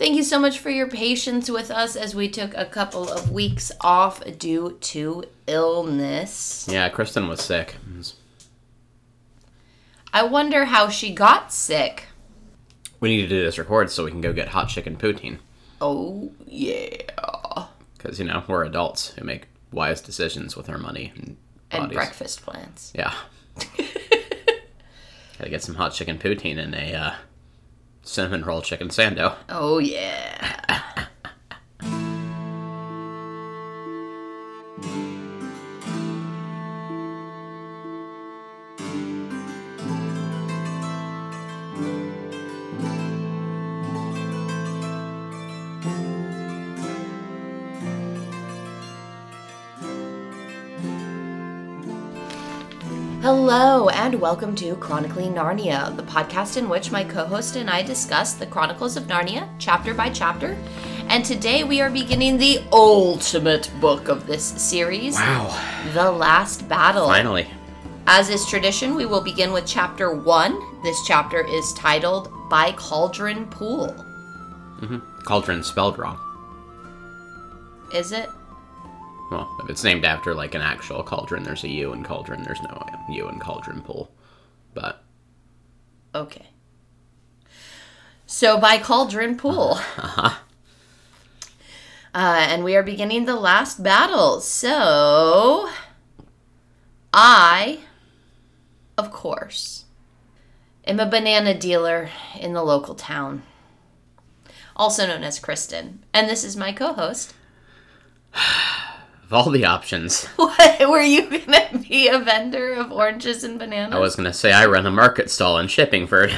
Thank you so much for your patience with us as we took a couple of weeks off due to illness. Yeah, Kristen was sick. I wonder how she got sick. We need to do this record so we can go get hot chicken poutine. Oh, yeah. Because, you know, we're adults who make wise decisions with our money and bodies. And breakfast plans. Yeah. Gotta get some hot chicken poutine and a cinnamon roll chicken sando. Oh, yeah. Hello, and welcome to Chronicling Narnia, the podcast in which my co-host and I discuss the Chronicles of Narnia, chapter by chapter, and today we are beginning the ultimate book of this series, Wow. The Last Battle. Finally. As is tradition, we will begin with chapter 1. This chapter is titled, By Cauldron Pool. Mm-hmm. Cauldron spelled wrong. Is it? Well, if it's named after, like, an actual cauldron, there's a U in cauldron. There's no U in Cauldron Pool. But. Okay. So, by Cauldron Pool. Uh-huh. And we are beginning the last battle. So, I, of course, am a banana dealer in the local town. Also known as Kristen. And this is my co-host. Of all the options. What? Were you going to be a vendor of oranges and bananas? I was going to say I run a market stall in Chippingford.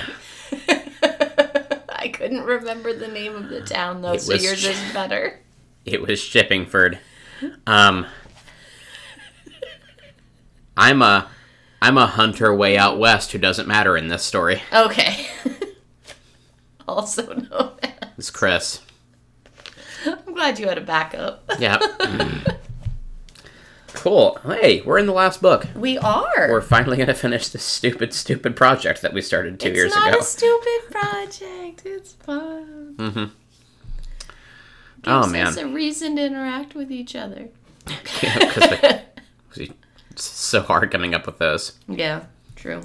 I couldn't remember the name of the town, though, so yours is better. It was Chippingford. I'm a hunter way out west who doesn't matter in this story. Okay. Also known as... It's Chris. I'm glad you had a backup. Yeah. Cool. Hey, we're in the last book. We are. We're finally going to finish this stupid project that we started two years ago. It's not a stupid project. It's fun. Mm-hmm. Gives us a reason to interact with each other. Yeah, because it's so hard coming up with those. Yeah, true.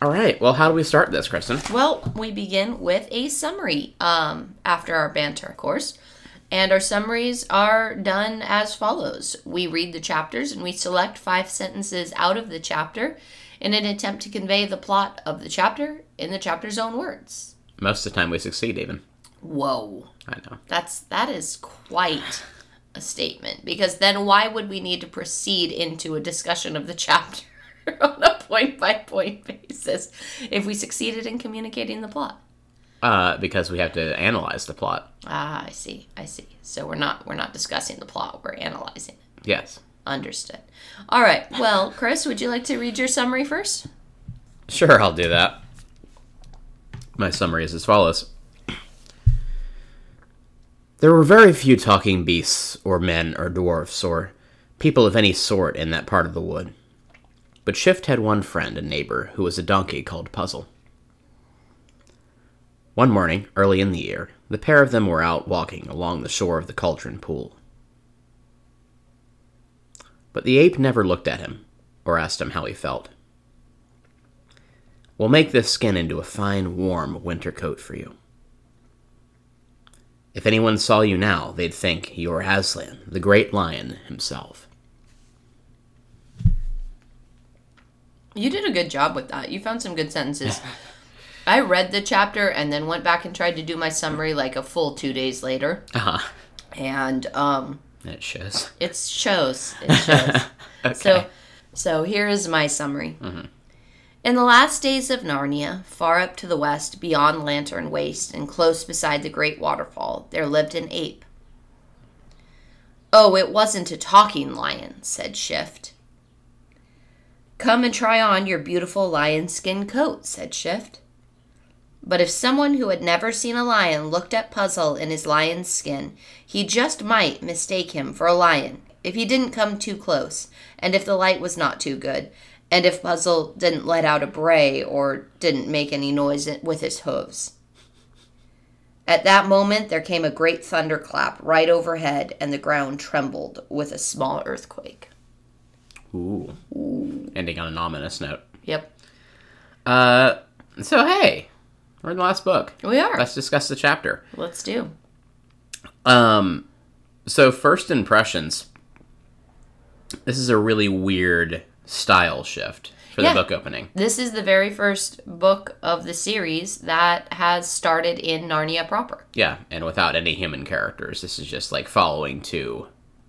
All right. Well, how do we start this, Kristen? Well, we begin with a summary after our banter, of course. And our summaries are done as follows. We read the chapters and we select 5 sentences out of the chapter in an attempt to convey the plot of the chapter in the chapter's own words. Most of the time we succeed, even. Whoa. I know. That is quite a statement, because then why would we need to proceed into a discussion of the chapter on a point-by-point basis if we succeeded in communicating the plot? Because we have to analyze the plot. Ah, I see. So we're not discussing the plot, we're analyzing it. Yes. Understood. All right, well, Chris, would you like to read your summary first? Sure, I'll do that. My summary is as follows. There were very few talking beasts, or men, or dwarfs, or people of any sort in that part of the wood. But Shift had one friend and neighbor who was a donkey called Puzzle. One morning, early in the year, the pair of them were out walking along the shore of the Cauldron Pool. But the ape never looked at him, or asked him how he felt. We'll make this skin into a fine, warm winter coat for you. If anyone saw you now, they'd think you were Aslan, the great lion himself. You did a good job with that. You found some good sentences. I read the chapter and then went back and tried to do my summary like a full 2 days later. Uh-huh. And, It shows. It shows. Okay. So here is my summary. Mm-hmm. In the last days of Narnia, far up to the west, beyond Lantern Waste, and close beside the Great Waterfall, there lived an ape. Oh, it wasn't a talking lion, said Shift. Come and try on your beautiful lion skin coat, said Shift. But if someone who had never seen a lion looked at Puzzle in his lion's skin, he just might mistake him for a lion, if he didn't come too close, and if the light was not too good, and if Puzzle didn't let out a bray or didn't make any noise with his hooves. At that moment, there came a great thunderclap right overhead, and the ground trembled with a small earthquake. Ooh. Ooh. Ending on an ominous note. Yep. So, hey, we're in the last book. We are. Let's discuss the chapter. Let's do. So, first impressions. This is a really weird style shift for the book opening. This is the very first book of the series that has started in Narnia proper. Yeah, and without any human characters. This is just, like, following two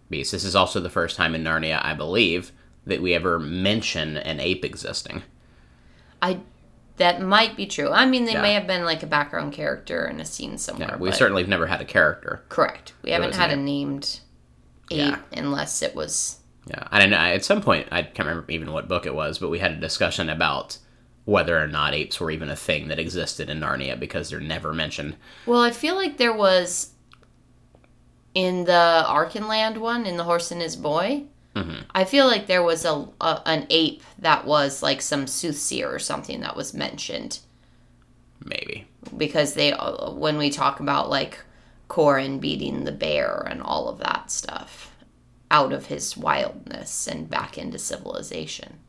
beasts. This is also the first time in Narnia, I believe, that we ever mention an ape existing. That might be true. I mean, they may have been, like, a background character in a scene somewhere. Yeah, we certainly have never had a character. Correct. We haven't had a named ape unless it was... Yeah, I don't know. At some point, I can't remember even what book it was, but we had a discussion about whether or not apes were even a thing that existed in Narnia because they're never mentioned. Well, I feel like there was, in the Archenland one, in The Horse and His Boy, I feel like there was an ape that was like some soothsayer or something that was mentioned. Maybe. Because when we talk about like Corin beating the bear and all of that stuff. Out of his wildness and back into civilization.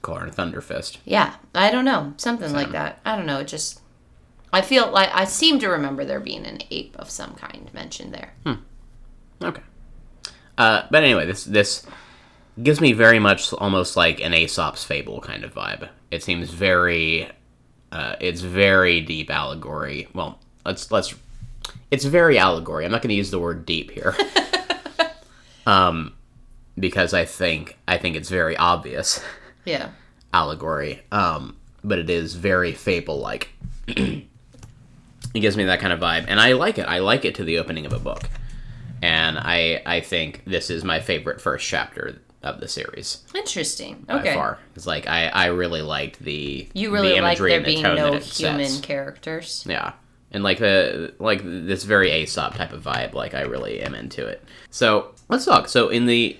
Corin Thunderfist. Yeah, I don't know. Something like that. I don't know. It just, I feel like, I seem to remember there being an ape of some kind mentioned there. Okay. But anyway, this gives me very much almost like an Aesop's fable kind of vibe. It seems very, it's very deep allegory. Well, it's very allegory. I'm not going to use the word deep here. Because I think it's very obvious. Yeah. Allegory. But it is very fable-like. It gives me that kind of vibe. And I like it. I like it to the opening of a book. And I think this is my favorite first chapter of the series. Interesting. Okay. By far. It's like, I really liked the imagery and the tone that it sets. You really like there being no human characters. Yeah. And like this very Aesop type of vibe, like I really am into it. So let's talk. So I mean,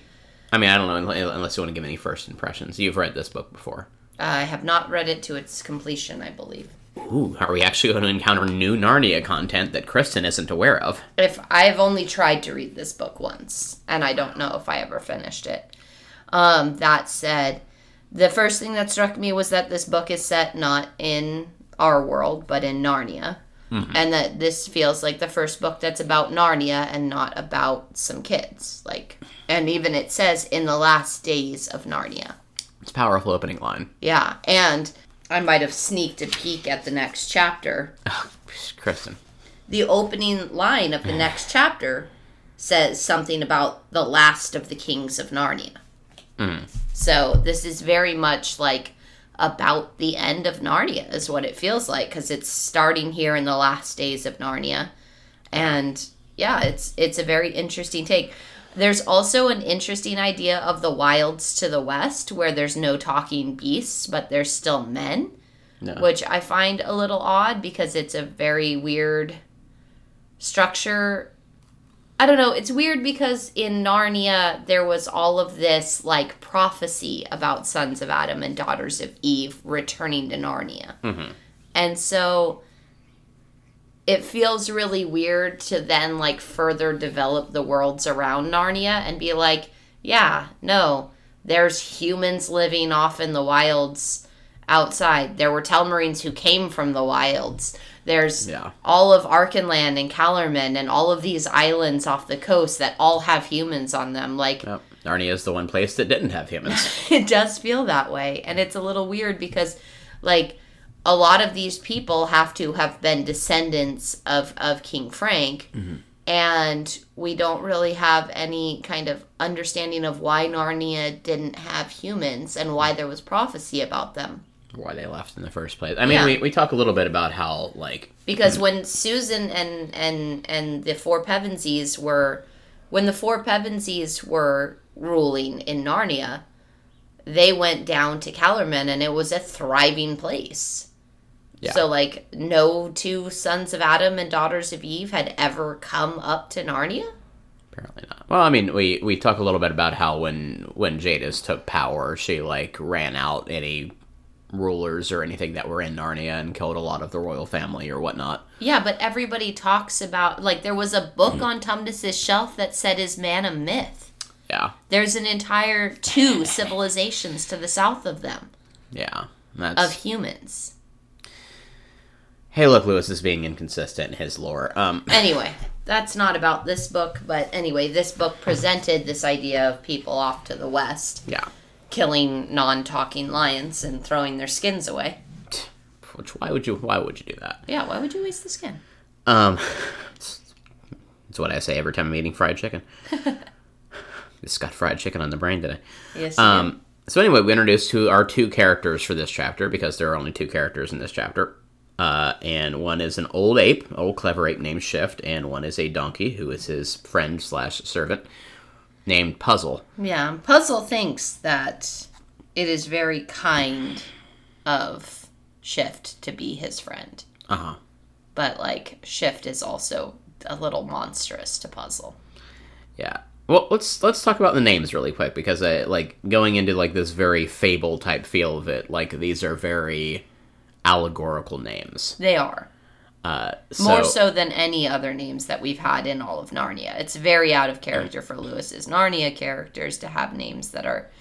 I don't know unless you want to give any first impressions. You've read this book before. I have not read it to its completion, I believe. Ooh, are we actually going to encounter new Narnia content that Kristen isn't aware of? If I've only tried to read this book once, and I don't know if I ever finished it. That said, the first thing that struck me was that this book is set not in our world, but in Narnia. Mm-hmm. And that this feels like the first book that's about Narnia and not about some kids. Like, and even it says, in the last days of Narnia. It's a powerful opening line. Yeah, and I might have sneaked a peek at the next chapter. Oh, Kristen. The opening line of the next chapter says something about the last of the kings of Narnia. Mm. So this is very much like... about the end of Narnia is what it feels like, because it's starting here in the last days of Narnia. And yeah, it's a very interesting take. There's also an interesting idea of the wilds to the west, where there's no talking beasts, but there's still men, which I find a little odd because it's a very weird structure. I don't know. It's weird because in Narnia, there was all of this, like, prophecy about sons of Adam and daughters of Eve returning to Narnia. Mm-hmm. And so it feels really weird to then, like, further develop the worlds around Narnia and be like, yeah, no, there's humans living off in the wilds outside. There were Telmarines who came from the wilds. There's all of Archenland and Calormen and all of these islands off the coast that all have humans on them. Like, Narnia is the one place that didn't have humans. It does feel that way. And it's a little weird because, like, a lot of these people have to have been descendants of King Frank. Mm-hmm. And we don't really have any kind of understanding of why Narnia didn't have humans and why there was prophecy about them. Why they left in the first place. I mean, we talk a little bit about how, like... Because when Susan and the four Pevensies were... When the four Pevensies were ruling in Narnia, they went down to Calormen, and it was a thriving place. Yeah. So, like, no two sons of Adam and daughters of Eve had ever come up to Narnia? Apparently not. Well, I mean, we talk a little bit about how when Jadis took power, she, like, ran out any... rulers or anything that were in Narnia and killed a lot of the royal family or whatnot. Yeah, but everybody talks about, like, there was a book on Tumnus's shelf that said, is man a myth? Yeah. There's an entire 2 civilizations to the south of them. Yeah. Of humans. Hey, look, Lewis is being inconsistent in his lore. Anyway, that's not about this book, but anyway, this book presented this idea of people off to the west. Yeah. Killing non-talking lions and throwing their skins away. Why would you do that? Yeah, why would you waste the skin? It's what I say every time I'm eating fried chicken. It's got fried chicken on the brain today. Yes. So anyway, we introduced our 2 characters for this chapter, because there are only 2 characters in this chapter. And one is an old clever ape named Shift, and one is a donkey who is his friend / servant named Puzzle. Yeah, Puzzle thinks that it is very kind of Shift to be his friend. Uh-huh. But, like, Shift is also a little monstrous to Puzzle. Yeah. Well, let's talk about the names really quick, because going into, like, this very fable-type feel of it, like, these are very allegorical names. They are. More so than any other names that we've had in all of Narnia. It's very out of character for Lewis's Narnia characters to have names that are,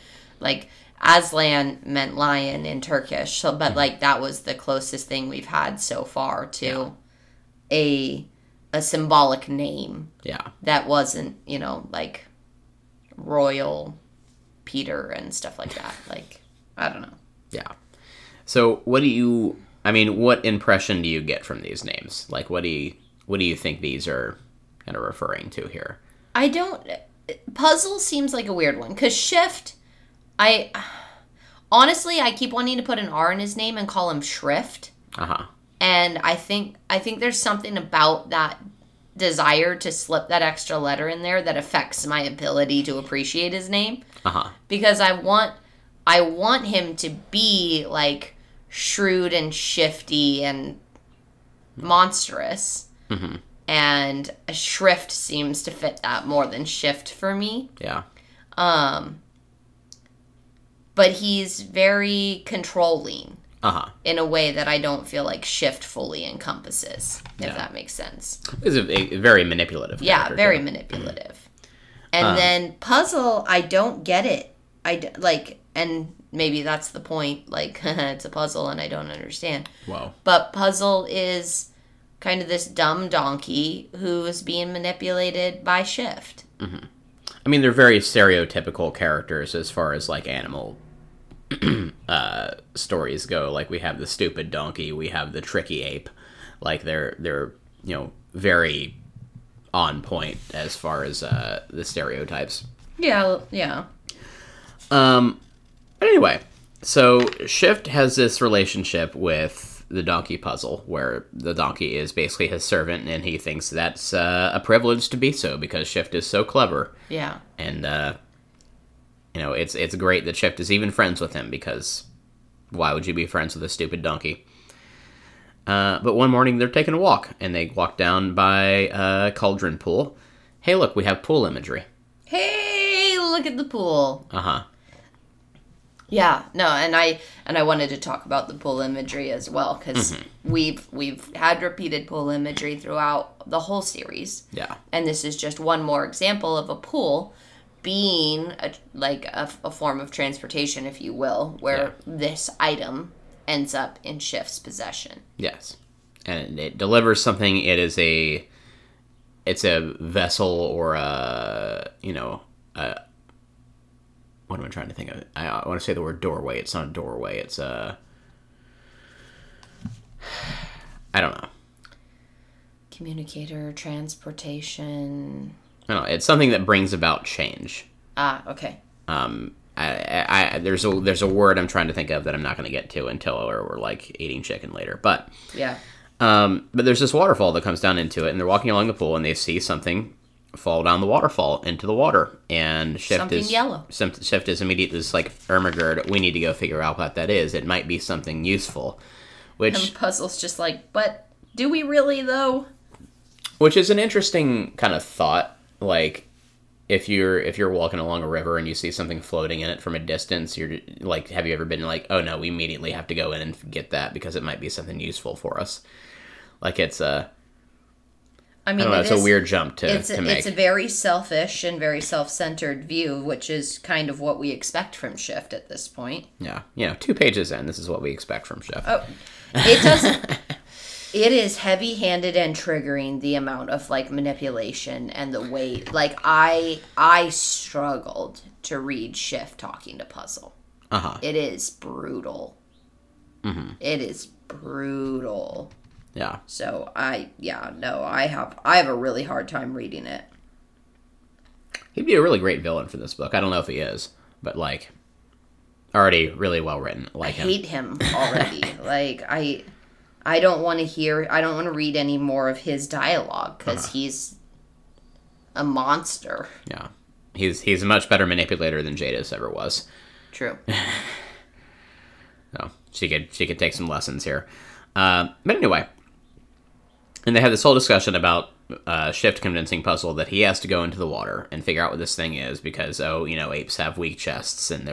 like, Aslan meant lion in Turkish, but, like, that was the closest thing we've had so far to a symbolic name. Yeah. That wasn't, you know, like, Royal Peter and stuff like that. Like, I don't know. Yeah. So what impression do you get from these names? Like, what do you think these are kind of referring to here? Puzzle seems like a weird one, because Shift, I keep wanting to put an R in his name and call him Shrift. Uh-huh. And I think there's something about that desire to slip that extra letter in there that affects my ability to appreciate his name. Uh-huh. Because I want him to be, like, shrewd and shifty and monstrous. Mm-hmm. And Shrift seems to fit that more than Shift for me. Yeah. But he's very controlling. Uh-huh. In a way that I don't feel like Shift fully encompasses, if that makes sense. It's a very manipulative character. Yeah, very manipulative. And then Puzzle, I don't get it. And maybe that's the point. Like, it's a puzzle and I don't understand. Wow. But Puzzle is kind of this dumb donkey who is being manipulated by Shift. Mm-hmm. I mean, they're very stereotypical characters as far as, like, animal stories go. Like, we have the stupid donkey, we have the tricky ape. Like, they're you know, very on point as far as the stereotypes. Yeah. But anyway, so Shift has this relationship with the donkey Puzzle, where the donkey is basically his servant, and he thinks that's a privilege to be so, because Shift is so clever. Yeah. And you know, it's great that Shift is even friends with him, because why would you be friends with a stupid donkey? But one morning they're taking a walk, and they walk down by Cauldron Pool. Hey, look, we have pool imagery. Hey, look at the pool. Uh-huh. Yeah, no, and I wanted to talk about the pool imagery as well, because we've had repeated pool imagery throughout the whole series. Yeah. And this is just one more example of a pool being a form of transportation, if you will, where this item ends up in Shift's possession. Yes, and it delivers something. It's a vessel or what am I trying to think of? I want to say the word doorway. It's not a doorway. It's I don't know. Communicator, transportation. I don't know. It's something that brings about change. Ah, okay. There's a word I'm trying to think of that I'm not going to get to until we're like eating chicken later. But yeah. But there's this waterfall that comes down into it, and they're walking along the pool, and they see something fall down the waterfall into the water, and Shift is immediately just like, Ermagerd, we need to go figure out what that is. It might be something useful. Which and Puzzle's just like, but do we really though? Which is an interesting kind of thought. Like, if you're walking along a river and you see something floating in it from a distance, you're like, have you ever been like, oh no, we immediately have to go in and get that because it might be something useful for us? Like it's a, I mean, I don't know, it's a weird jump to make. It's a very selfish and very self-centered view, which is kind of what we expect from Shift at this point. Yeah. You know, 2 pages in, this is what we expect from Shift. Oh, it doesn't... It is heavy-handed and triggering, the amount of, like, manipulation and the way... Like, I struggled to read Shift talking to Puzzle. Uh-huh. It is brutal. Mm-hmm. It is brutal. Yeah. So I have a really hard time reading it. He'd be a really great villain for this book. I don't know if he is, but like, already really well written. Like I hate him already. Like I don't want to hear. I don't want to read any more of his dialogue because he's a monster. Yeah, he's a much better manipulator than Jadis ever was. True. So she could take some lessons here, but anyway. And they have this whole discussion about Shift convincing Puzzle that he has to go into the water and figure out what this thing is because, oh, you know, apes have weak chests and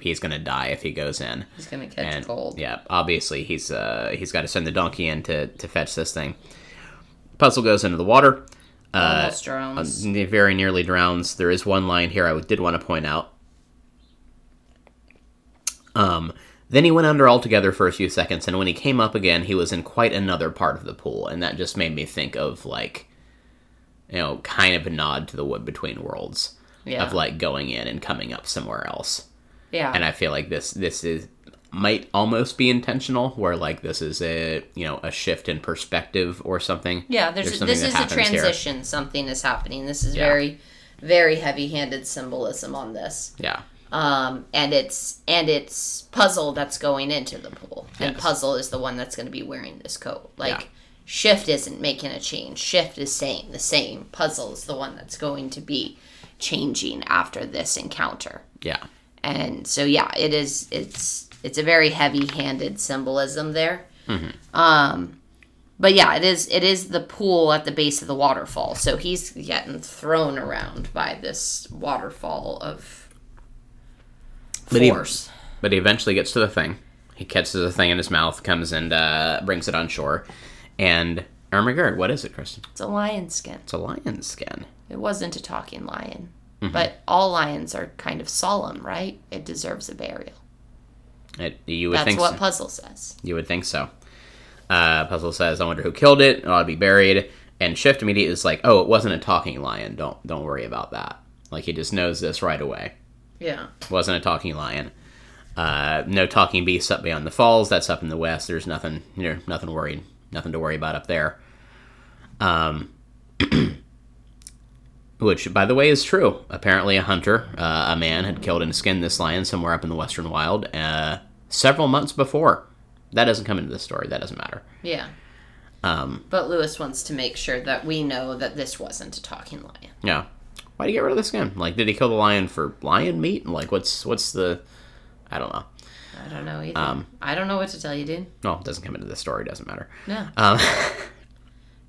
he's gonna die if he goes in. He's gonna catch cold. Yeah, obviously he's got to send the donkey in to fetch this thing. Puzzle goes into the water. Almost drowns. Very nearly drowns. There is one line here I did want to point out. Then he went under altogether for a few seconds, and when he came up again, he was in quite another part of the pool, and that just made me think of, like, you know, kind of a nod to the Wood Between Worlds, yeah, of, like, going in and coming up somewhere else. Yeah. And I feel like this might almost be intentional, where, like, this is a, you know, a shift in perspective or something. Yeah, this is a transition. Here. Something is happening. This is very, very heavy-handed symbolism on this. Yeah. And it's Puzzle that's going into the pool. Yes. And Puzzle is the one that's going to be wearing this coat. Like, Shift isn't making a change. Shift is staying the same. Puzzle is the one that's going to be changing after this encounter. Yeah. And so, yeah, it's a very heavy-handed symbolism there. Mm-hmm. But yeah, it is the pool at the base of the waterfall. So he's getting thrown around by this waterfall of force. But he eventually gets to the thing. He catches the thing in his mouth, comes and brings it on shore. And, oh my God, what is it, Kristen? It's a lion skin. It's a lion skin. It wasn't a talking lion. Mm-hmm. But all lions are kind of solemn, right? It deserves a burial. That's what Puzzle says. You would think so. Puzzle says, I wonder who killed it. It ought to be buried. And Shift immediately is like, oh, it wasn't a talking lion. Don't worry about that. Like, he just knows this right away. Yeah. Wasn't a talking lion. No talking beasts up beyond the falls. That's up in the west. There's nothing, you know, nothing to worry about up there. Which, by the way, is true. Apparently a hunter, a man, had killed and skinned this lion somewhere up in the western wild several months before. That doesn't come into this story. That doesn't matter. Yeah. But Lewis wants to make sure that we know that this wasn't a talking lion. Yeah. Why'd he get rid of the skin? Like, did he kill the lion for lion meat? Like, what's the... I don't know. I don't know either. I don't know what to tell you, dude. No, it doesn't come into the story. Doesn't matter. No.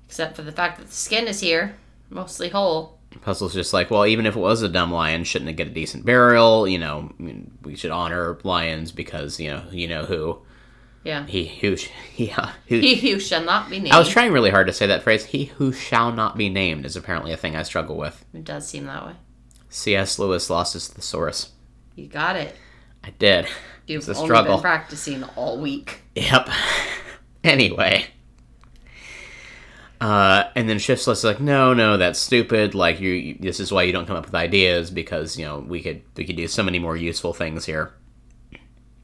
Except for the fact that the skin is here. Mostly whole. Puzzle's just like, well, even if it was a dumb lion, shouldn't it get a decent burial? You know, I mean, we should honor lions because, you know who. Yeah. He who shall not be named. I was trying really hard to say that phrase. He who shall not be named is apparently a thing I struggle with. It does seem that way. C.S. Lewis lost his thesaurus. You got it. I did. You've only been practicing all week. Yep. Anyway. And then Shift's like, no, that's stupid. Like, you, this is why you don't come up with ideas, because, you know, we could do so many more useful things here.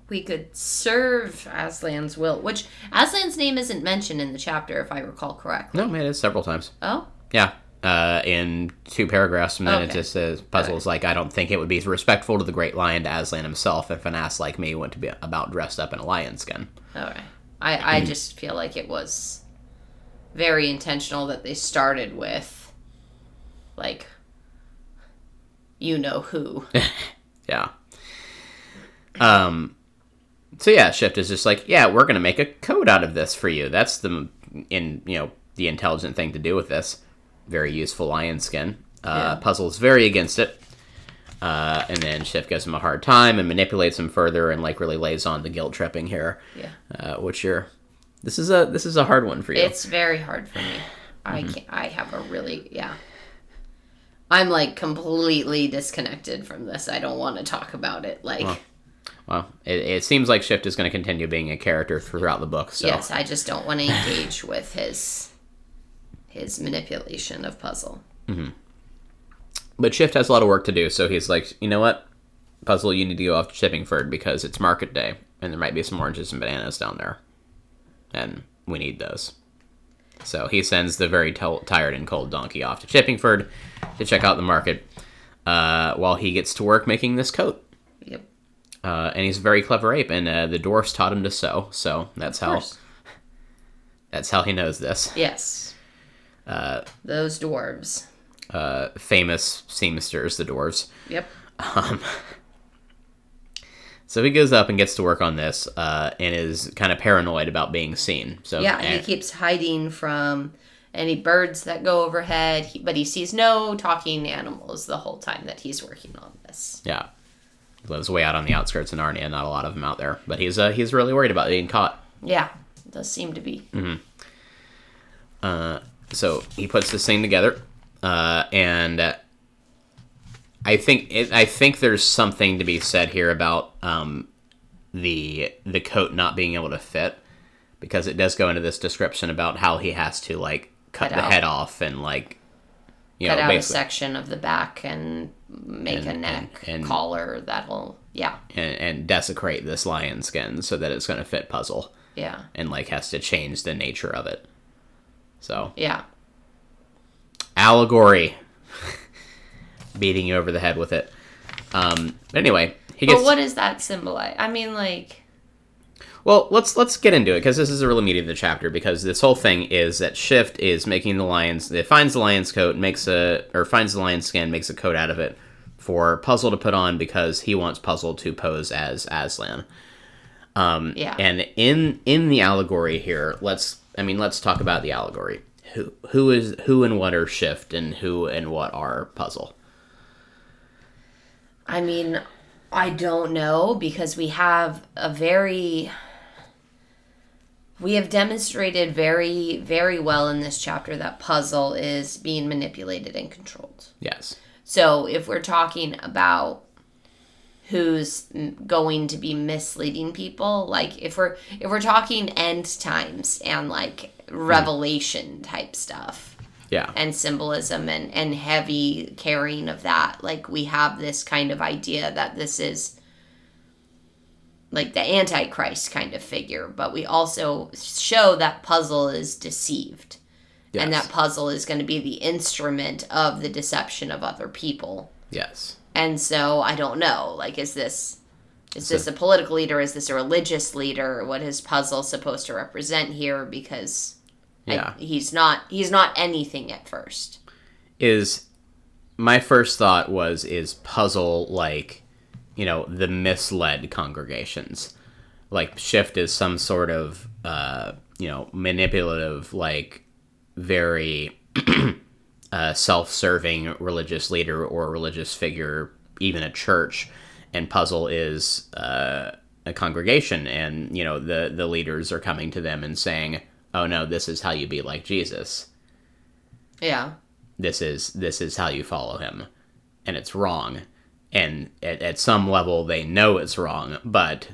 We could serve Aslan's will, which Aslan's name isn't mentioned in the chapter, if I recall correctly. No, it is several times. Oh? Yeah. In 2 paragraphs from then, okay. It just says, Puzzle's like, I don't think it would be respectful to the great lion, to Aslan himself, if an ass like me went to be about dressed up in a lion skin. All right. I just feel like it was very intentional that they started with, like, you know who. Yeah. So yeah, Shift is just like, yeah, we're going to make a code out of this for you. That's the intelligent thing to do with this very useful lion skin. Puzzle's very against it. And then Shift gives him a hard time and manipulates him further and, like, really lays on the guilt tripping here. Yeah. Which you're... This is a hard one for you. It's very hard for me. I can't, I have a really... Yeah. I'm, like, completely disconnected from this. I don't want to talk about it. Like... Well, it seems like Shift is going to continue being a character throughout the book, so... Yes, I just don't want to engage with his manipulation of Puzzle. Mm-hmm. But Shift has a lot of work to do, so he's like, you know what? Puzzle, you need to go off to Chippingford because it's market day, and there might be some oranges and bananas down there. And we need those. So he sends the very tired and cold donkey off to Chippingford to check out the market while he gets to work making this coat. Yep. And he's a very clever ape, and the dwarfs taught him to sew, so that's how he knows this. Yes. Those dwarves. Famous seamsters, the dwarves. Yep. So he goes up and gets to work on this, and is kind of paranoid about being seen. So he keeps hiding from any birds that go overhead, but he sees no talking animals the whole time that he's working on this. Yeah. He lives way out on the outskirts of Narnia, not a lot of them out there. But he's really worried about being caught. Yeah, does seem to be. Mm-hmm. So he puts this thing together. And I think there's something to be said here about the coat not being able to fit, because it does go into this description about how he has to, like, cut the head off and, like, you know, basically cut out a section of the back and make a neck and collar that'll and desecrate this lion skin so that it's going to fit Puzzle. Yeah, and, like, has to change the nature of it. So yeah. Allegory. Beating you over the head with it. But anyway, he gets... But what does that symbolize? I mean, like... Well, let's get into it, because this is a really meat of the chapter, because this whole thing is that Shift is making the lion's... It finds the lion's coat, finds the lion's skin, makes a coat out of it for Puzzle to put on, because he wants Puzzle to pose as Aslan. And in the allegory here, let's talk about the allegory. Who and what are Shift, and who and what are Puzzle? I mean, I don't know, because we have demonstrated very, very well in this chapter that Puzzle is being manipulated and controlled. Yes. So if we're talking about who's going to be misleading people, like, if we're talking end times and, like, Revelation type stuff, and symbolism and heavy carrying of that, like, we have this kind of idea that this is, like, the Antichrist kind of figure, but we also show that Puzzle is deceived, and that Puzzle is going to be the instrument of the deception of other people. Yes. And so I don't know, like, is this a political leader? Is this a religious leader? What is Puzzle supposed to represent here? Because he's not anything at first. My first thought is Puzzle, like, you know, the misled congregations? Like, Shift is some sort of, you know, manipulative, like, very self-serving religious leader or religious figure, even a church. And Puzzle is a congregation, and, you know, the leaders are coming to them and saying, "Oh no, this is how you be like Jesus. Yeah, this is how you follow him, and it's wrong." And at some level, they know it's wrong, but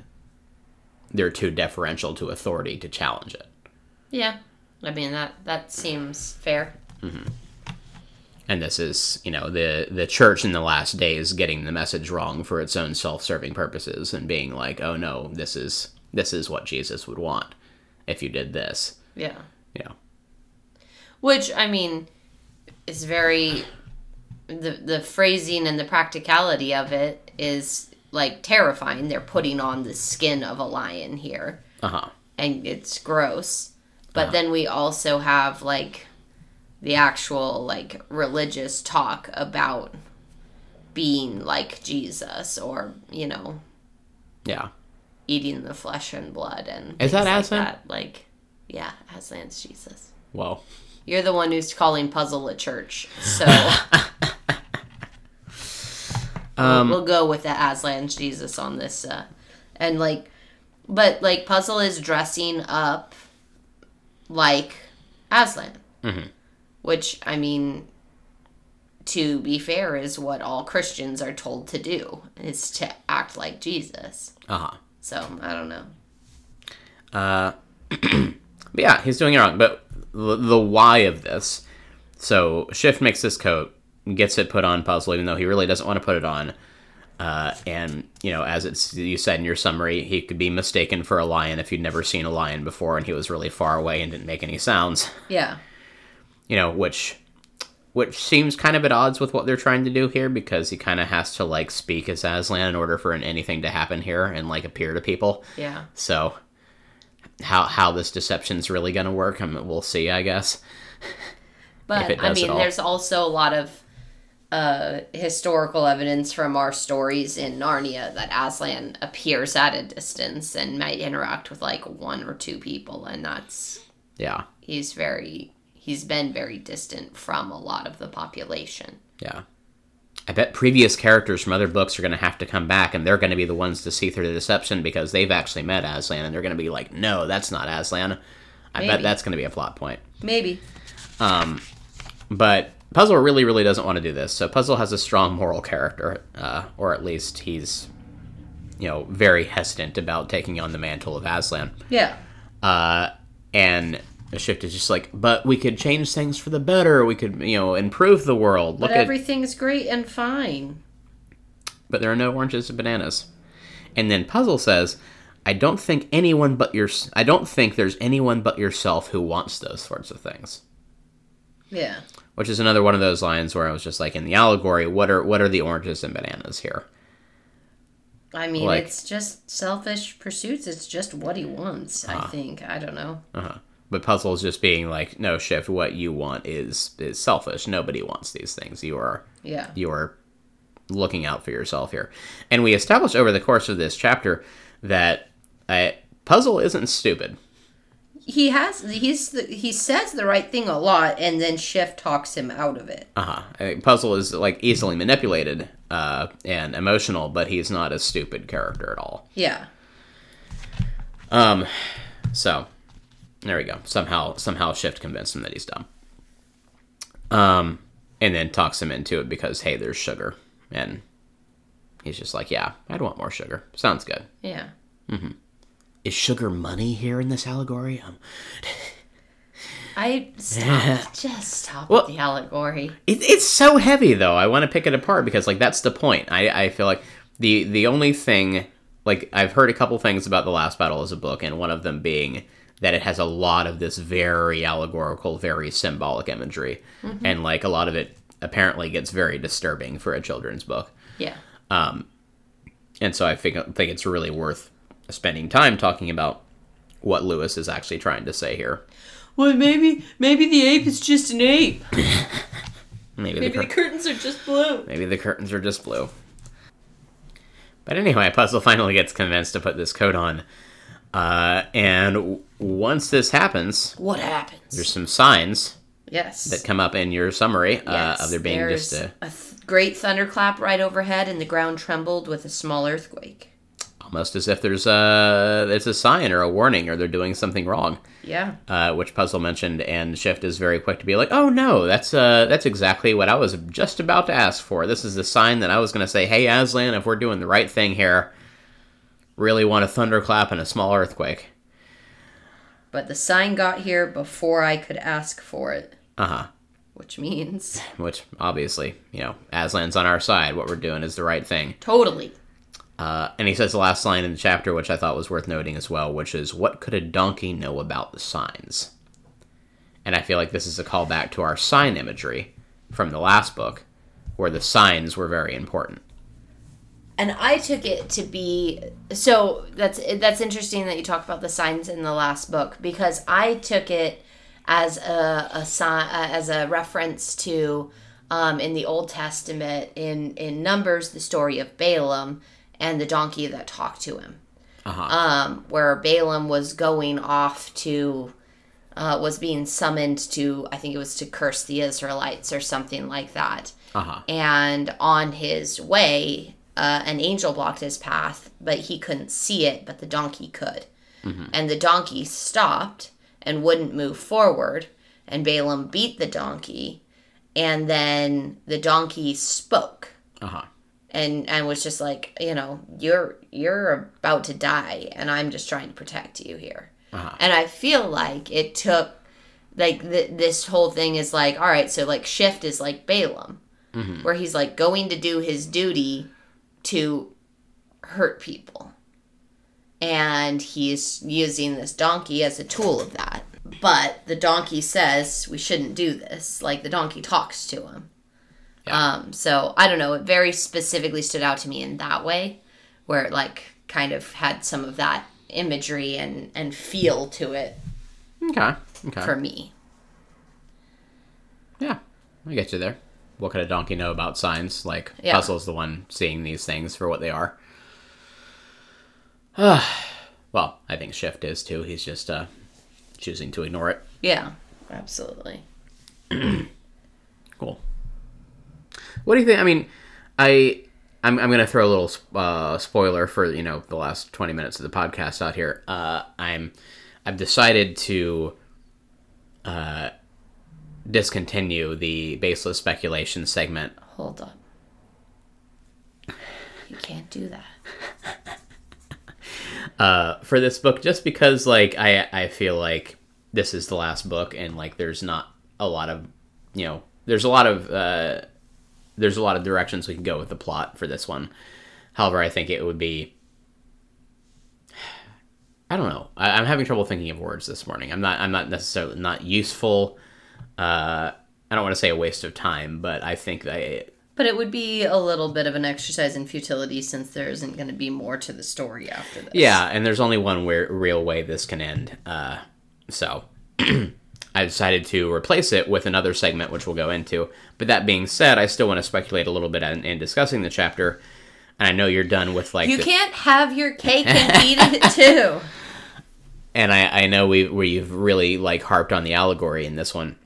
they're too deferential to authority to challenge it. Yeah, I mean, that seems fair. Mm-hmm. And this is, you know, the church in the last days getting the message wrong for its own self-serving purposes and being like, "Oh no, this is what Jesus would want if you did this." Yeah. Yeah. Which, I mean, is very... The phrasing and the practicality of it is, like, terrifying. They're putting on the skin of a lion here. Uh-huh. And it's gross. But then we also have, like... the actual, like, religious talk about being like Jesus, or, you know, eating the flesh and blood, and is that Aslan? Aslan's Jesus. Well, you're the one who's calling Puzzle a church, so We'll go with the Aslan Jesus on this. And, like, but, like, Puzzle is dressing up like Aslan. Mm-hmm. Which, I mean, to be fair, is what all Christians are told to do, is to act like Jesus. Uh-huh. So, I don't know. But yeah, he's doing it wrong. But the why of this, so Shift makes this coat, gets it put on Puzzle, even though he really doesn't want to put it on. And, you know, as it's you said in your summary, he could be mistaken for a lion if you'd never seen a lion before and he was really far away and didn't make any sounds. Yeah. You know, which seems kind of at odds with what they're trying to do here, because he kind of has to, like, speak as Aslan in order for anything to happen here and, like, appear to people. Yeah. So how this deception's really going to work, I mean, we'll see, I guess. But, I mean, there's also a lot of historical evidence from our stories in Narnia that Aslan appears at a distance and might interact with, like, one or two people, and that's... Yeah. He's been very distant from a lot of the population. Yeah. I bet previous characters from other books are going to have to come back, and they're going to be the ones to see through the deception because they've actually met Aslan, and they're going to be like, no, that's not Aslan. I bet that's going to be a plot point. Maybe. But Puzzle really, really doesn't want to do this. So Puzzle has a strong moral character, or at least he's, you know, very hesitant about taking on the mantle of Aslan. Yeah. And Shift is just like, but we could change things for the better. We could, you know, improve the world. But everything's great and fine. But there are no oranges and bananas. And then Puzzle says, I don't think there's anyone but yourself who wants those sorts of things. Yeah. Which is another one of those lines where I was just like, in the allegory, what are the oranges and bananas here? I mean, like, it's just selfish pursuits. It's just what he wants, I think. I don't know. Uh-huh. But Puzzle's just being like, no, Shift, what you want is selfish. Nobody wants these things. You are looking out for yourself here. And we establish over the course of this chapter that Puzzle isn't stupid. He says the right thing a lot, and then Shift talks him out of it. Uh-huh. I mean, Puzzle is, like, easily manipulated and emotional, but he's not a stupid character at all. Yeah. So, there we go. Somehow Shift convinced him that he's dumb. And then talks him into it because, hey, there's sugar. And he's just like, yeah, I'd want more sugar. Sounds good. Yeah. Mm-hmm. Is sugar money here in this allegory? Stop with the allegory. It's so heavy, though. I want to pick it apart because, like, that's the point. I feel like the only thing, like, I've heard a couple things about The Last Battle as a book, and one of them being that it has a lot of this very allegorical, very symbolic imagery. Mm-hmm. And, like, a lot of it apparently gets very disturbing for a children's book. Yeah. And so I think it's really worth spending time talking about what Lewis is actually trying to say here. Well, maybe the ape is just an ape. maybe the curtains are just blue. Maybe the curtains are just blue. But anyway, Puzzle finally gets convinced to put this coat on. And once this happens... What happens? There's some signs... Yes. That come up in your summary, yes, of there being just a great thunderclap right overhead, and the ground trembled with a small earthquake. Almost as if it's a sign or a warning, or they're doing something wrong. Yeah. Which Puzzle mentioned, and Shift is very quick to be like, oh no, that's exactly what I was just about to ask for. This is the sign that I was going to say, hey Aslan, if we're doing the right thing here, really want a thunderclap and a small earthquake. But the sign got here before I could ask for it. Uh-huh. Which, obviously, you know, Aslan's on our side. What we're doing is the right thing. Totally. And he says the last line in the chapter, which I thought was worth noting as well, which is, what could a donkey know about the signs? And I feel like this is a callback to our sign imagery from the last book, where the signs were very important. And I took it to be... So, that's interesting that you talk about the signs in the last book, because I took it as a reference to, in the Old Testament, in Numbers, the story of Balaam and the donkey that talked to him. Uh-huh. Where Balaam was going off to was being summoned to, I think it was to curse the Israelites or something like that. Uh-huh. And on his way, an angel blocked his path, but he couldn't see it, but the donkey could. Mm-hmm. And the donkey stopped and wouldn't move forward, and Balaam beat the donkey, and then the donkey spoke. Uh-huh. And was just like, you know, you're about to die, and I'm just trying to protect you here. Uh-huh. And I feel like it took, like, this whole thing is like, all right, so, like, Shift is like Balaam, mm-hmm. where he's, like, going to do his duty to hurt people. And he's using this donkey as a tool of that. But the donkey says, we shouldn't do this. Like, the donkey talks to him. Yeah. So, I don't know. It very specifically stood out to me in that way, where it, like, kind of had some of that imagery and feel to it. Okay. For me. Yeah. I get you there. What could a donkey know about signs? Like, yeah. Puzzle's the one seeing these things for what they are. Well, I think Shift is, too. He's just choosing to ignore it. Yeah, absolutely. Cool. What do you think? I mean, I'm going to throw a little spoiler for, you know, the last 20 minutes of the podcast out here. I've decided to discontinue the baseless speculation segment. Hold up. You can't do that. For this book, just because, like, I feel like this is the last book, and, like, there's not a lot of, you know, there's a lot of directions we can go with the plot for this one. However, I think it would be, I don't know. I'm having trouble thinking of words this morning. I'm not necessarily not useful. I don't want to say a waste of time, but I think but it would be a little bit of an exercise in futility, since there isn't going to be more to the story after this. Yeah, and there's only one real way this can end. So I decided to replace it with another segment, which we'll go into. But that being said, I still want to speculate a little bit in discussing the chapter. And I know you're done with, like... You can't have your cake and eat it, too. And I know we've really, like, harped on the allegory in this one.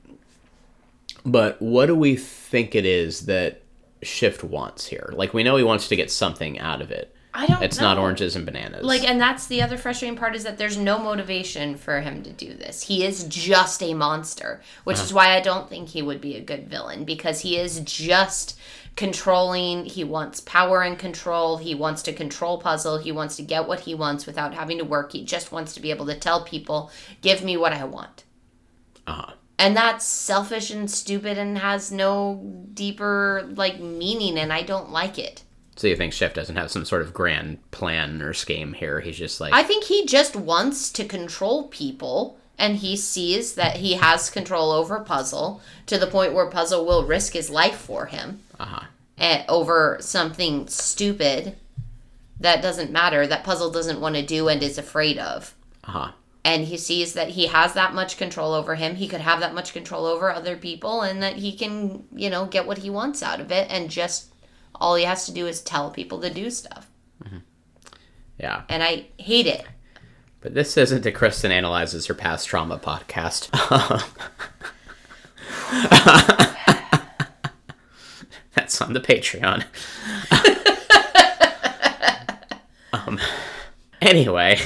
But what do we think it is that Shift wants here? Like, we know he wants to get something out of it. I don't know. It's not oranges and bananas. Like, and that's the other frustrating part, is that there's no motivation for him to do this. He is just a monster, which is why I don't think he would be a good villain, because he is just controlling. He wants power and control. He wants to control Puzzle. He wants to get what he wants without having to work. He just wants to be able to tell people, give me what I want. Uh-huh. And that's selfish and stupid and has no deeper, like, meaning, and I don't like it. So you think Shift doesn't have some sort of grand plan or scheme here? He's just like... I think he just wants to control people, and he sees that he has control over Puzzle to the point where Puzzle will risk his life for him. Uh-huh. Over something stupid that doesn't matter, that Puzzle doesn't want to do and is afraid of. Uh-huh. And he sees that he has that much control over him. He could have that much control over other people, and that he can, you know, get what he wants out of it. And just all he has to do is tell people to do stuff. Mm-hmm. Yeah. And I hate it. But this isn't the Kristen Analyzes Her Past Trauma podcast. That's on the Patreon. Anyway...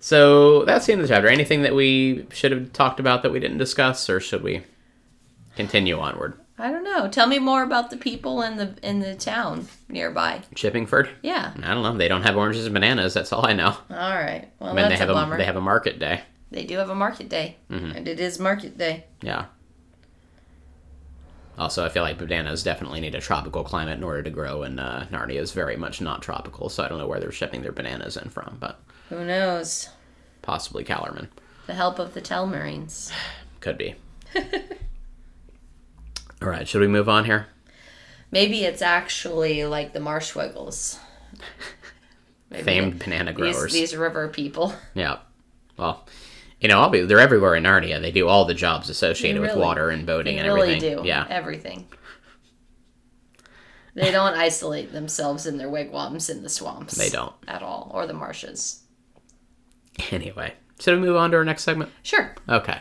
So that's the end of the chapter. Anything that we should have talked about that we didn't discuss, or should we continue onward? I don't know. Tell me more about the people in the town nearby. Chippingford? Yeah. I don't know. They don't have oranges and bananas. That's all I know. All right. Well, I mean, that's a bummer. They have a market day. They do have a market day. Mm-hmm. And it is market day. Yeah. Also, I feel like bananas definitely need a tropical climate in order to grow, and Narnia is very much not tropical, so I don't know where they're shipping their bananas in from, but... Who knows? Possibly Calormen. The help of the Telmarines. Could be. All right, should we move on here? Maybe it's actually like the marshwiggles. Famed banana growers. These river people. Yeah. Well, you know, they're everywhere in Narnia. They do all the jobs associated with water and boating and everything. They really do. Yeah. Everything. They don't isolate themselves in their wigwams in the swamps. They don't. At all. Or the marshes. Anyway, Should we move on to our next segment? Sure. Okay.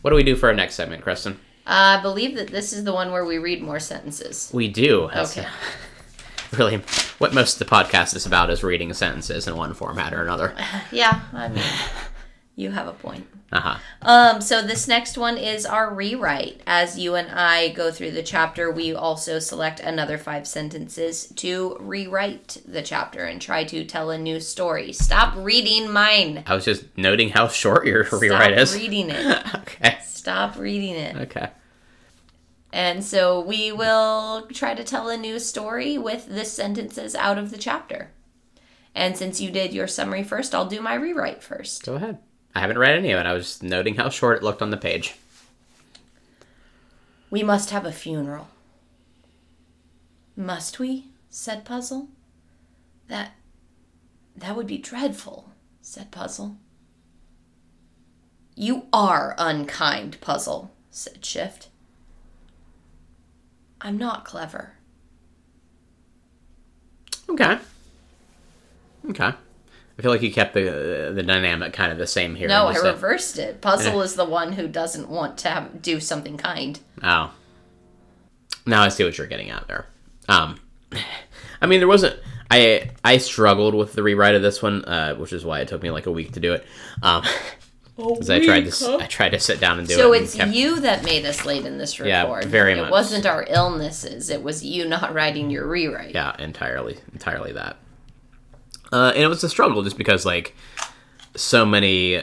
What do we do for our next segment, Kristen? I believe that this is the one where we read more sentences. We do. Okay. Really, what most of the podcast is about is reading sentences in one format or another. Yeah, I mean, you have a point. Uh-huh. So this next one is our rewrite. As you and I go through the chapter, we also select another 5 sentences to rewrite the chapter and try to tell a new story. Stop reading mine. I was just noting how short your rewrite is. Stop reading it. Okay. Stop reading it. Okay. And so we will try to tell a new story with the sentences out of the chapter. And since you did your summary first, I'll do my rewrite first. Go ahead. I haven't read any of it. I was just noting how short it looked on the page. We must have a funeral. Must we? Said Puzzle. That would be dreadful, said Puzzle. You are unkind, Puzzle, said Shift. I'm not clever. Okay. Okay. I feel like you kept the dynamic kind of the same here. No, I reversed it. Puzzle is the one who doesn't want to do something kind. Oh. Now I see what you're getting at there. I mean, there wasn't... I struggled with the rewrite of this one, which is why it took me like a week to do it. Because I tried to sit down and do it. So it's you that made us late in this record. Yeah, very much. It wasn't our illnesses. It was you not writing your rewrite. Yeah, entirely that. And it was a struggle just because, like, so many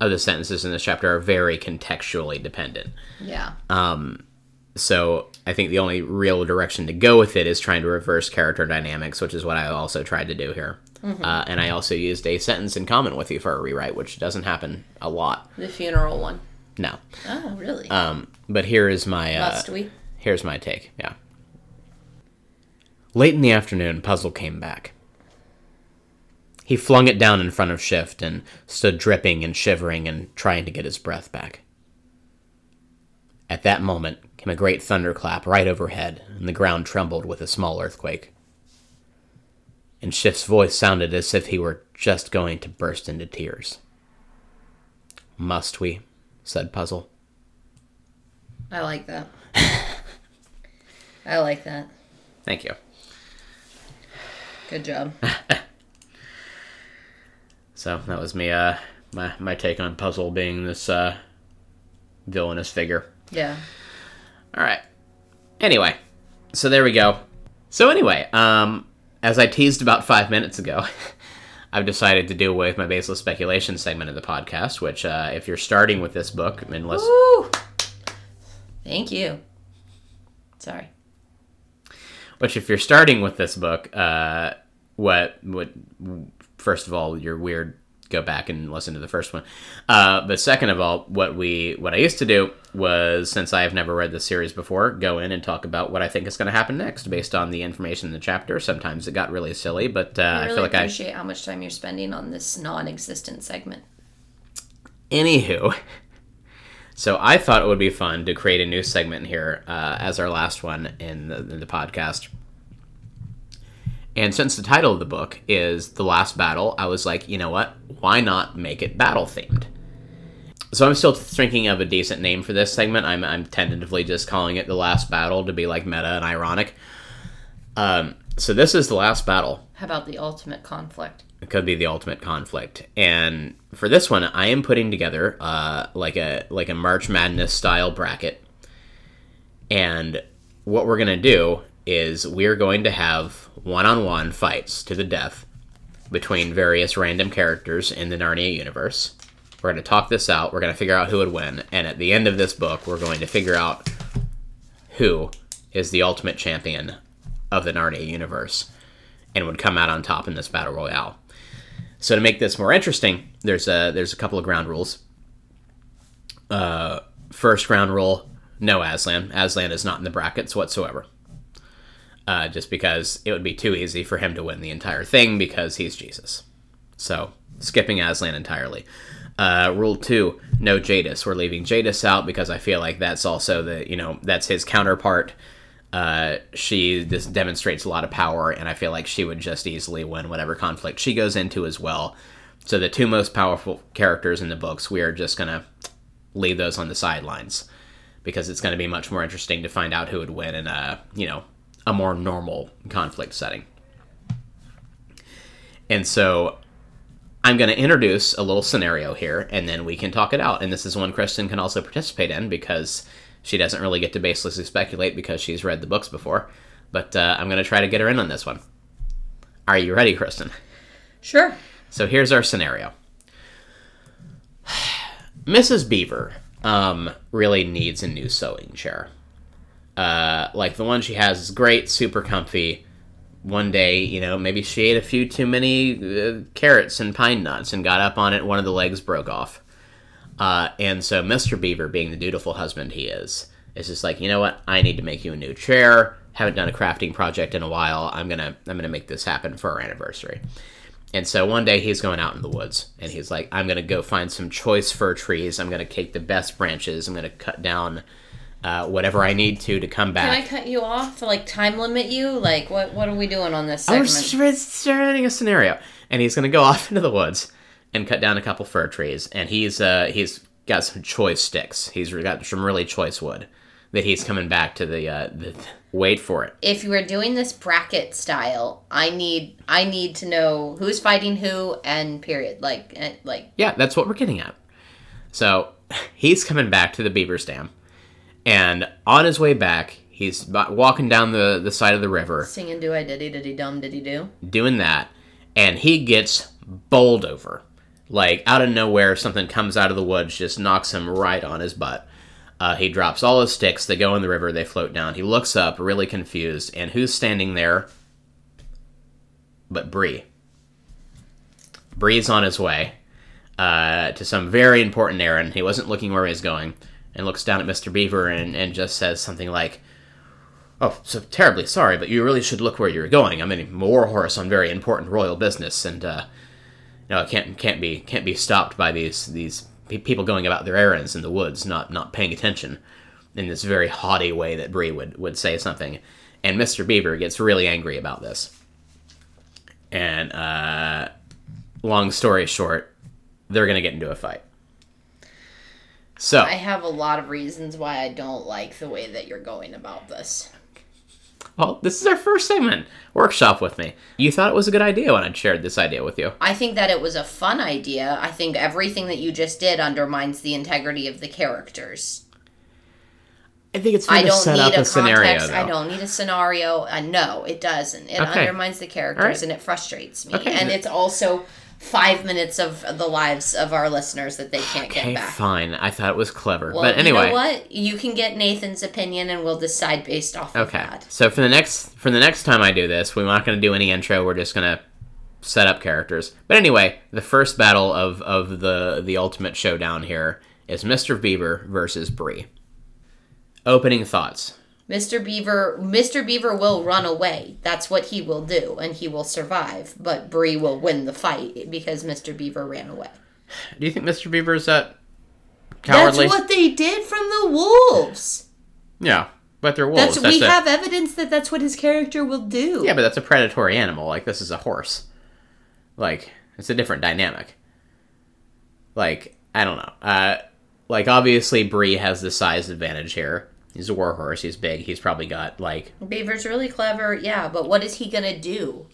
of the sentences in this chapter are very contextually dependent. Yeah. So I think the only real direction to go with it is trying to reverse character dynamics, which is what I also tried to do here. Mm-hmm. And I also used a sentence in common with you for a rewrite, which doesn't happen a lot. The funeral one. No. Oh, really? But here is my... Must we? Here's my take, yeah. Late in the afternoon, Puzzle came back. He flung it down in front of Shift and stood dripping and shivering and trying to get his breath back. At that moment came a great thunderclap right overhead, and the ground trembled with a small earthquake. And Shift's voice sounded as if he were just going to burst into tears. Must we? Said Puzzle. I like that. I like that. Thank you. Good job. So that was me, my take on Puzzle being this villainous figure. Yeah. All right. Anyway, so there we go. So anyway, as I teased about 5 minutes ago, I've decided to do away with my baseless speculation segment of the podcast, which if you're starting with this book, unless... Woo! Thank you. Sorry. Which if you're starting with this book, first of all, you're weird. Go back and listen to the first one. But second of all, what I used to do was, since I have never read the series before, go in and talk about what I think is going to happen next based on the information in the chapter. Sometimes it got really silly, but I really feel like I appreciate how much time you're spending on this non-existent segment. Anywho, so I thought it would be fun to create a new segment here as our last one in the podcast. And since the title of the book is The Last Battle, I was like, you know what? Why not make it battle-themed? So I'm still thinking of a decent name for this segment. I'm tentatively just calling it The Last Battle to be, like, meta and ironic. So this is The Last Battle. How about The Ultimate Conflict? It could be The Ultimate Conflict. And for this one, I am putting together, like a March Madness-style bracket. And what we're going to do is we're going to have one-on-one fights to the death between various random characters in the Narnia universe. We're going to talk this out. We're going to figure out who would win. And at the end of this book, we're going to figure out who is the ultimate champion of the Narnia universe and would come out on top in this battle royale. So to make this more interesting, there's a couple of ground rules. First ground rule, no Aslan. Aslan is not in the brackets whatsoever. Just because it would be too easy for him to win the entire thing because he's Jesus. So, skipping Aslan entirely. Rule 2, no Jadis. We're leaving Jadis out because I feel like that's also that's his counterpart. She just demonstrates a lot of power, and I feel like she would just easily win whatever conflict she goes into as well. So the two most powerful characters in the books, we are just going to leave those on the sidelines, because it's going to be much more interesting to find out who would win in a, you know, a more normal conflict setting. And so I'm going to introduce a little scenario here, and then we can talk it out. And this is one Kristen can also participate in, because she doesn't really get to baselessly speculate because she's read the books before. But I'm going to try to get her in on this one. Are you ready, Kristen? Sure. So here's our scenario. Mrs. Beaver really needs a new sewing chair. Like the one she has is great, super comfy. One day, you know, maybe she ate a few too many carrots and pine nuts and got up on it. One of the legs broke off. And so Mr. Beaver, being the dutiful husband he is just like, you know what? I need to make you a new chair. Haven't done a crafting project in a while. I'm gonna make this happen for our anniversary. And so one day he's going out in the woods, and he's like, I'm going to go find some choice fir trees. I'm going to take the best branches. I'm going to cut down whatever I need to come back. Can I cut you off? Like, time limit you? Like, what are we doing on this segment? We're starting a scenario. And he's going to go off into the woods and cut down a couple fir trees. And he's got some choice sticks. He's got some really choice wood that he's coming back to the wait for it. If you were doing this bracket style, I need to know who's fighting who, and period. Like. Yeah, that's what we're getting at. So he's coming back to the beaver's dam, and on his way back, he's walking down the side of the river, singing "Do I diddy diddy dum diddy do," doing that, and he gets bowled over, like out of nowhere. Something comes out of the woods, just knocks him right on his butt. He drops all his sticks. They go in the river. They float down. He looks up, really confused. And who's standing there but Bree? Bree's on his way to some very important errand. He wasn't looking where he was going, and looks down at Mr. Beaver and just says something like, "Oh, so terribly sorry, but you really should look where you're going. I'm in a war horse on very important royal business, and no, I can't be stopped by these." People going about their errands in the woods, not paying attention, in this very haughty way that Bree would say something. And Mr. Beaver gets really angry about this. And long story short, they're going to get into a fight. So I have a lot of reasons why I don't like the way that you're going about this. Well, this is our first segment, Workshop With Me. You thought it was a good idea when I shared this idea with you. I think that it was a fun idea. I think everything that you just did undermines the integrity of the characters. I think it's fun to set up a scenario, though. I don't need a scenario. No, it doesn't. It undermines the characters, and it frustrates me. Okay. And it's also 5 minutes of the lives of our listeners that they can't get back. Okay, fine. I thought it was clever. Well, but anyway. You know what? You can get Nathan's opinion, and we'll decide based off of that. So for the next time I do this, we're not going to do any intro. We're just going to set up characters. But anyway, the first battle of the ultimate showdown here is Mr. Beaver versus Bree. Opening thoughts. Mr. Beaver will run away. That's what he will do, and he will survive. But Bree will win the fight because Mr. Beaver ran away. Do you think Mr. Beaver is that cowardly? That's what they did from the wolves. Yeah, but they're wolves. We have evidence that that's what his character will do. Yeah, but that's a predatory animal. Like, this is a horse. Like, it's a different dynamic. Like, I don't know. Like, obviously, Bree has the size advantage here. He's a war horse. He's big. He's probably got, like... Beaver's really clever, yeah, but what is he going to do?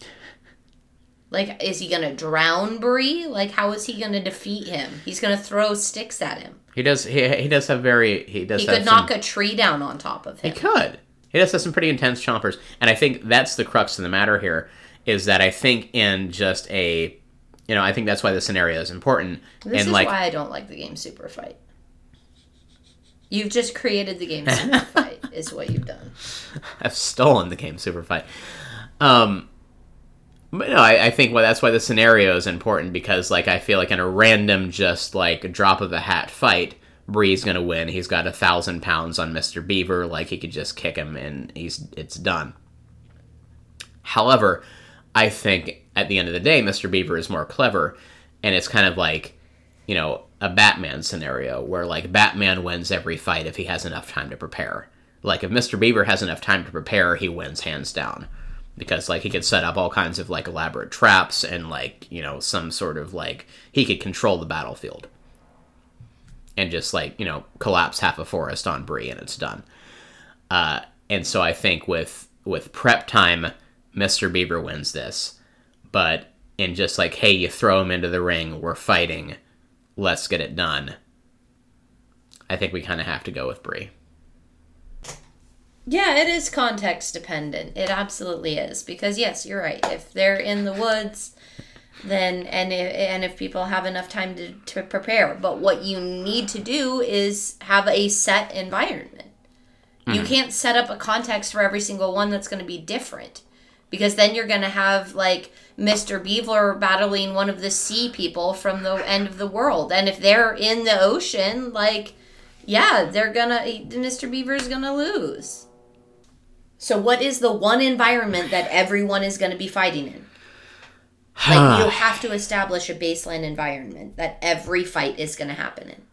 Like, is he going to drown Bree? Like, how is he going to defeat him? He's going to throw sticks at him. He does have could knock a tree down on top of him. He could. He does have some pretty intense chompers. And I think that's the crux of the matter here, is that I think in just a... You know, I think that's why the scenario is important. This is why I don't like the game Super Fight. You've just created the game Super Fight, is what you've done. I've stolen the game Super Fight. But no, I think that's why the scenario is important, because, like, I feel like in a random, just, like, drop of a hat fight, Bree's going to win. He's got 1,000 pounds on Mr. Beaver. Like, he could just kick him, and it's done. However, I think at the end of the day, Mr. Beaver is more clever, and it's kind of like, you know, a Batman scenario where, like, Batman wins every fight if he has enough time to prepare. Like, if Mr. Beaver has enough time to prepare, he wins hands down. because, like, he could set up all kinds of, like, elaborate traps and, like, you know, some sort of, like, he could control the battlefield and just, like, you know, collapse half a forest on Bree and it's done. And so I think with prep time, Mr. Beaver wins this, but in just like, hey, you throw him into the ring, we're fighting, let's get it done, I think we kind of have to go with Bree. Yeah, it is context dependent. It absolutely is, because yes, you're right. If they're in the woods, then and if people have enough time to prepare, but what you need to do is have a set environment. Mm-hmm. You can't set up a context for every single one that's going to be different, because then you're going to have like Mr. Beaver battling one of the sea people from the end of the world, and if they're in the ocean, like, yeah, Mr. Beaver's going to lose. So what is the one environment that everyone is going to be fighting in? Like, you have to establish a baseline environment that every fight is going to happen in.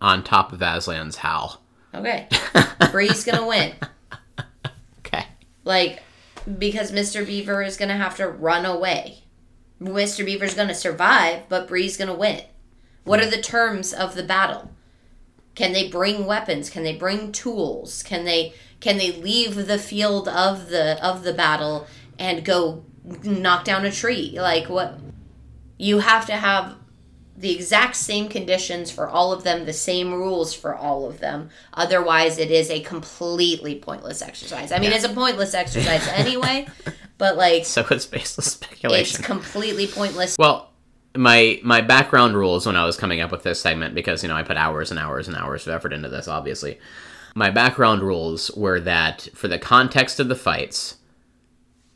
On top of Aslan's howl. Okay. Bree's going to win. Okay. Like, because Mr. Beaver is going to have to run away. Mr. Beaver's going to survive, but Bree's going to win. What are the terms of the battle? Can they bring weapons? Can they bring tools? Can they leave the field of the battle and go knock down a tree? Like, what? You have to have the exact same conditions for all of them, the same rules for all of them. Otherwise, it is a completely pointless exercise. I mean, It's a pointless exercise anyway, but like... So it's baseless speculation. It's completely pointless. Well... My background rules when I was coming up with this segment, because, you know, I put hours and hours and hours of effort into this, obviously. My background rules were that for the context of the fights,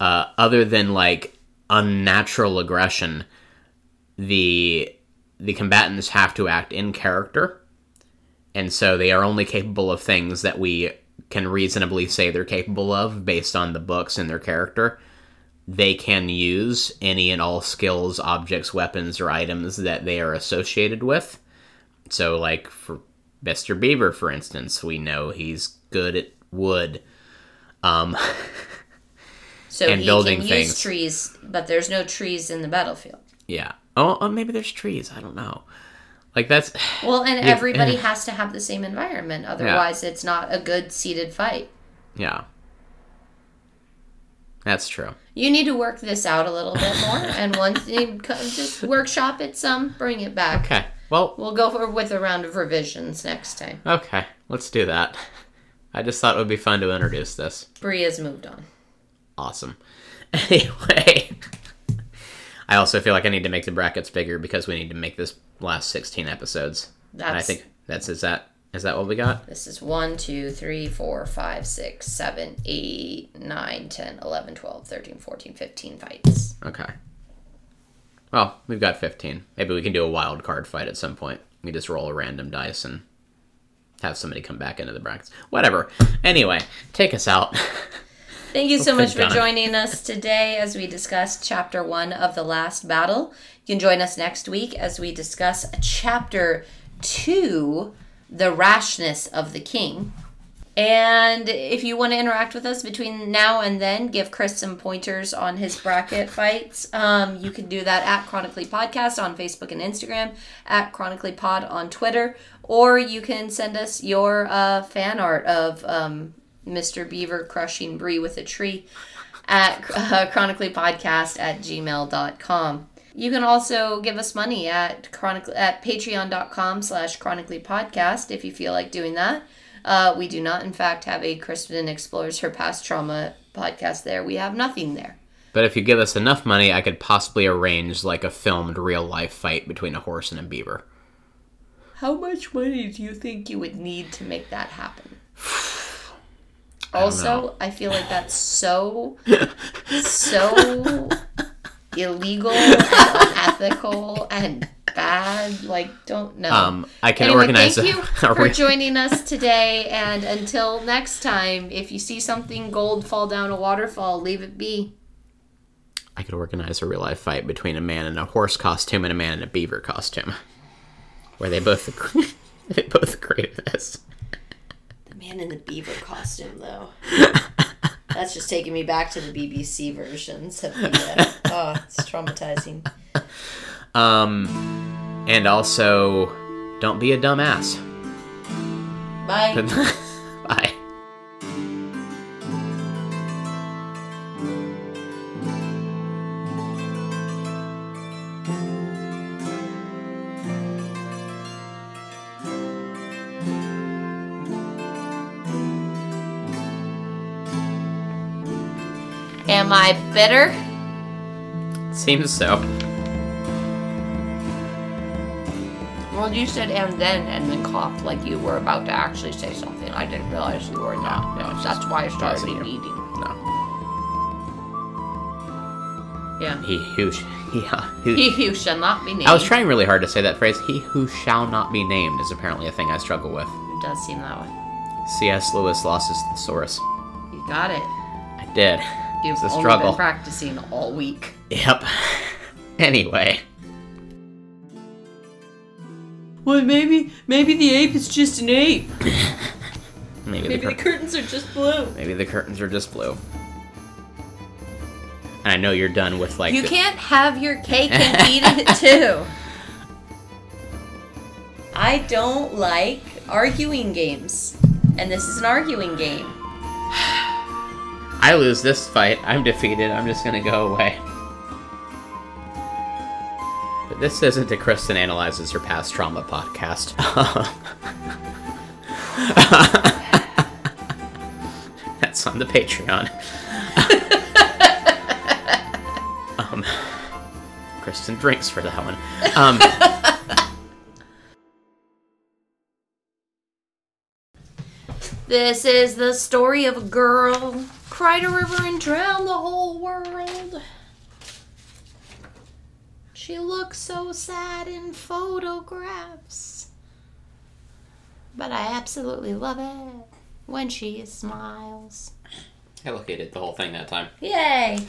other than, like, unnatural aggression, the combatants have to act in character. And so they are only capable of things that we can reasonably say they're capable of based on the books and their character. They can use any and all skills, objects, weapons, or items that they are associated with. So, like, for Mr. Beaver, for instance, we know he's good at wood. So and he building can things. Use trees, but there's no trees in the battlefield. Yeah. Oh, maybe there's trees. I don't know. Like, that's... Well, and everybody has to have the same environment. Otherwise, It's not a good seated fight. Yeah. That's true. You need to work this out a little bit more, and once you just workshop it some, bring it back. Okay. Well, we'll go with a round of revisions next time. Okay, let's do that. I just thought it would be fun to introduce this. Bree has moved on. Awesome. Anyway, I also feel like I need to make the brackets bigger because we need to make this last 16 episodes. And I think is that what we got? This is 1, 2, 3, 4, 5, 6, 7, 8, 9, 10, 11, 12, 13, 14, 15 fights. Okay. Well, we've got 15. Maybe we can do a wild card fight at some point. We just roll a random dice and have somebody come back into the brackets. Whatever. Anyway, take us out. Thank you so much for joining us today as we discuss Chapter 1 of The Last Battle. You can join us next week as we discuss Chapter 2... The Rashness of the King. And if you want to interact with us between now and then, give Chris some pointers on his bracket fights. You can do that at Chronically Podcast on Facebook and Instagram, at Chronically Pod on Twitter, or you can send us your fan art of Mr. Beaver crushing Bree with a tree at chronicallypodcast@gmail.com. You can also give us money at patreon.com/chronicallypodcast if you feel like doing that. We do not, in fact, have a Kristen Explores Her Past Trauma podcast there. We have nothing there. But if you give us enough money, I could possibly arrange, like, a filmed real-life fight between a horse and a beaver. How much money do you think you would need to make that happen? Also, I feel like that's so... illegal and unethical and bad. Like, don't know. I can organize. Thank you for joining us today, and until next time, if you see something gold fall down a waterfall, leave it be. I could organize a real life fight between a man in a horse costume and a man in a beaver costume, where they both agree. They both agree to this. The man in the beaver costume, though. That's just taking me back to the BBC versions of the, oh, it's traumatizing. And also, don't be a dumbass. Bye. Bye. Am I bitter? Seems so. Well, you said and then coughed like you were about to actually say something. I didn't realize you were not. No, that's why I started eating. No. Yeah. He who shall not be named. I was trying really hard to say that phrase. He who shall not be named is apparently a thing I struggle with. It does seem that way. C.S. Lewis lost his thesaurus. You got it. I did. You've only been practicing all week. Yep. Anyway. Well, maybe the ape is just an ape. maybe the curtains are just blue. Maybe the curtains are just blue. And I know you're done with like... You can't have your cake and eat it too. I don't like arguing games. And this is an arguing game. I lose this fight. I'm defeated. I'm just gonna go away. But this isn't a Kristen Analyzes Her Past Trauma podcast. That's on the Patreon. Kristen drinks for that one. This is the story of a girl... cried a river and drowned the whole world. She looks so sad in photographs, but I absolutely love it when she smiles. I look at it the whole thing that time. Yay!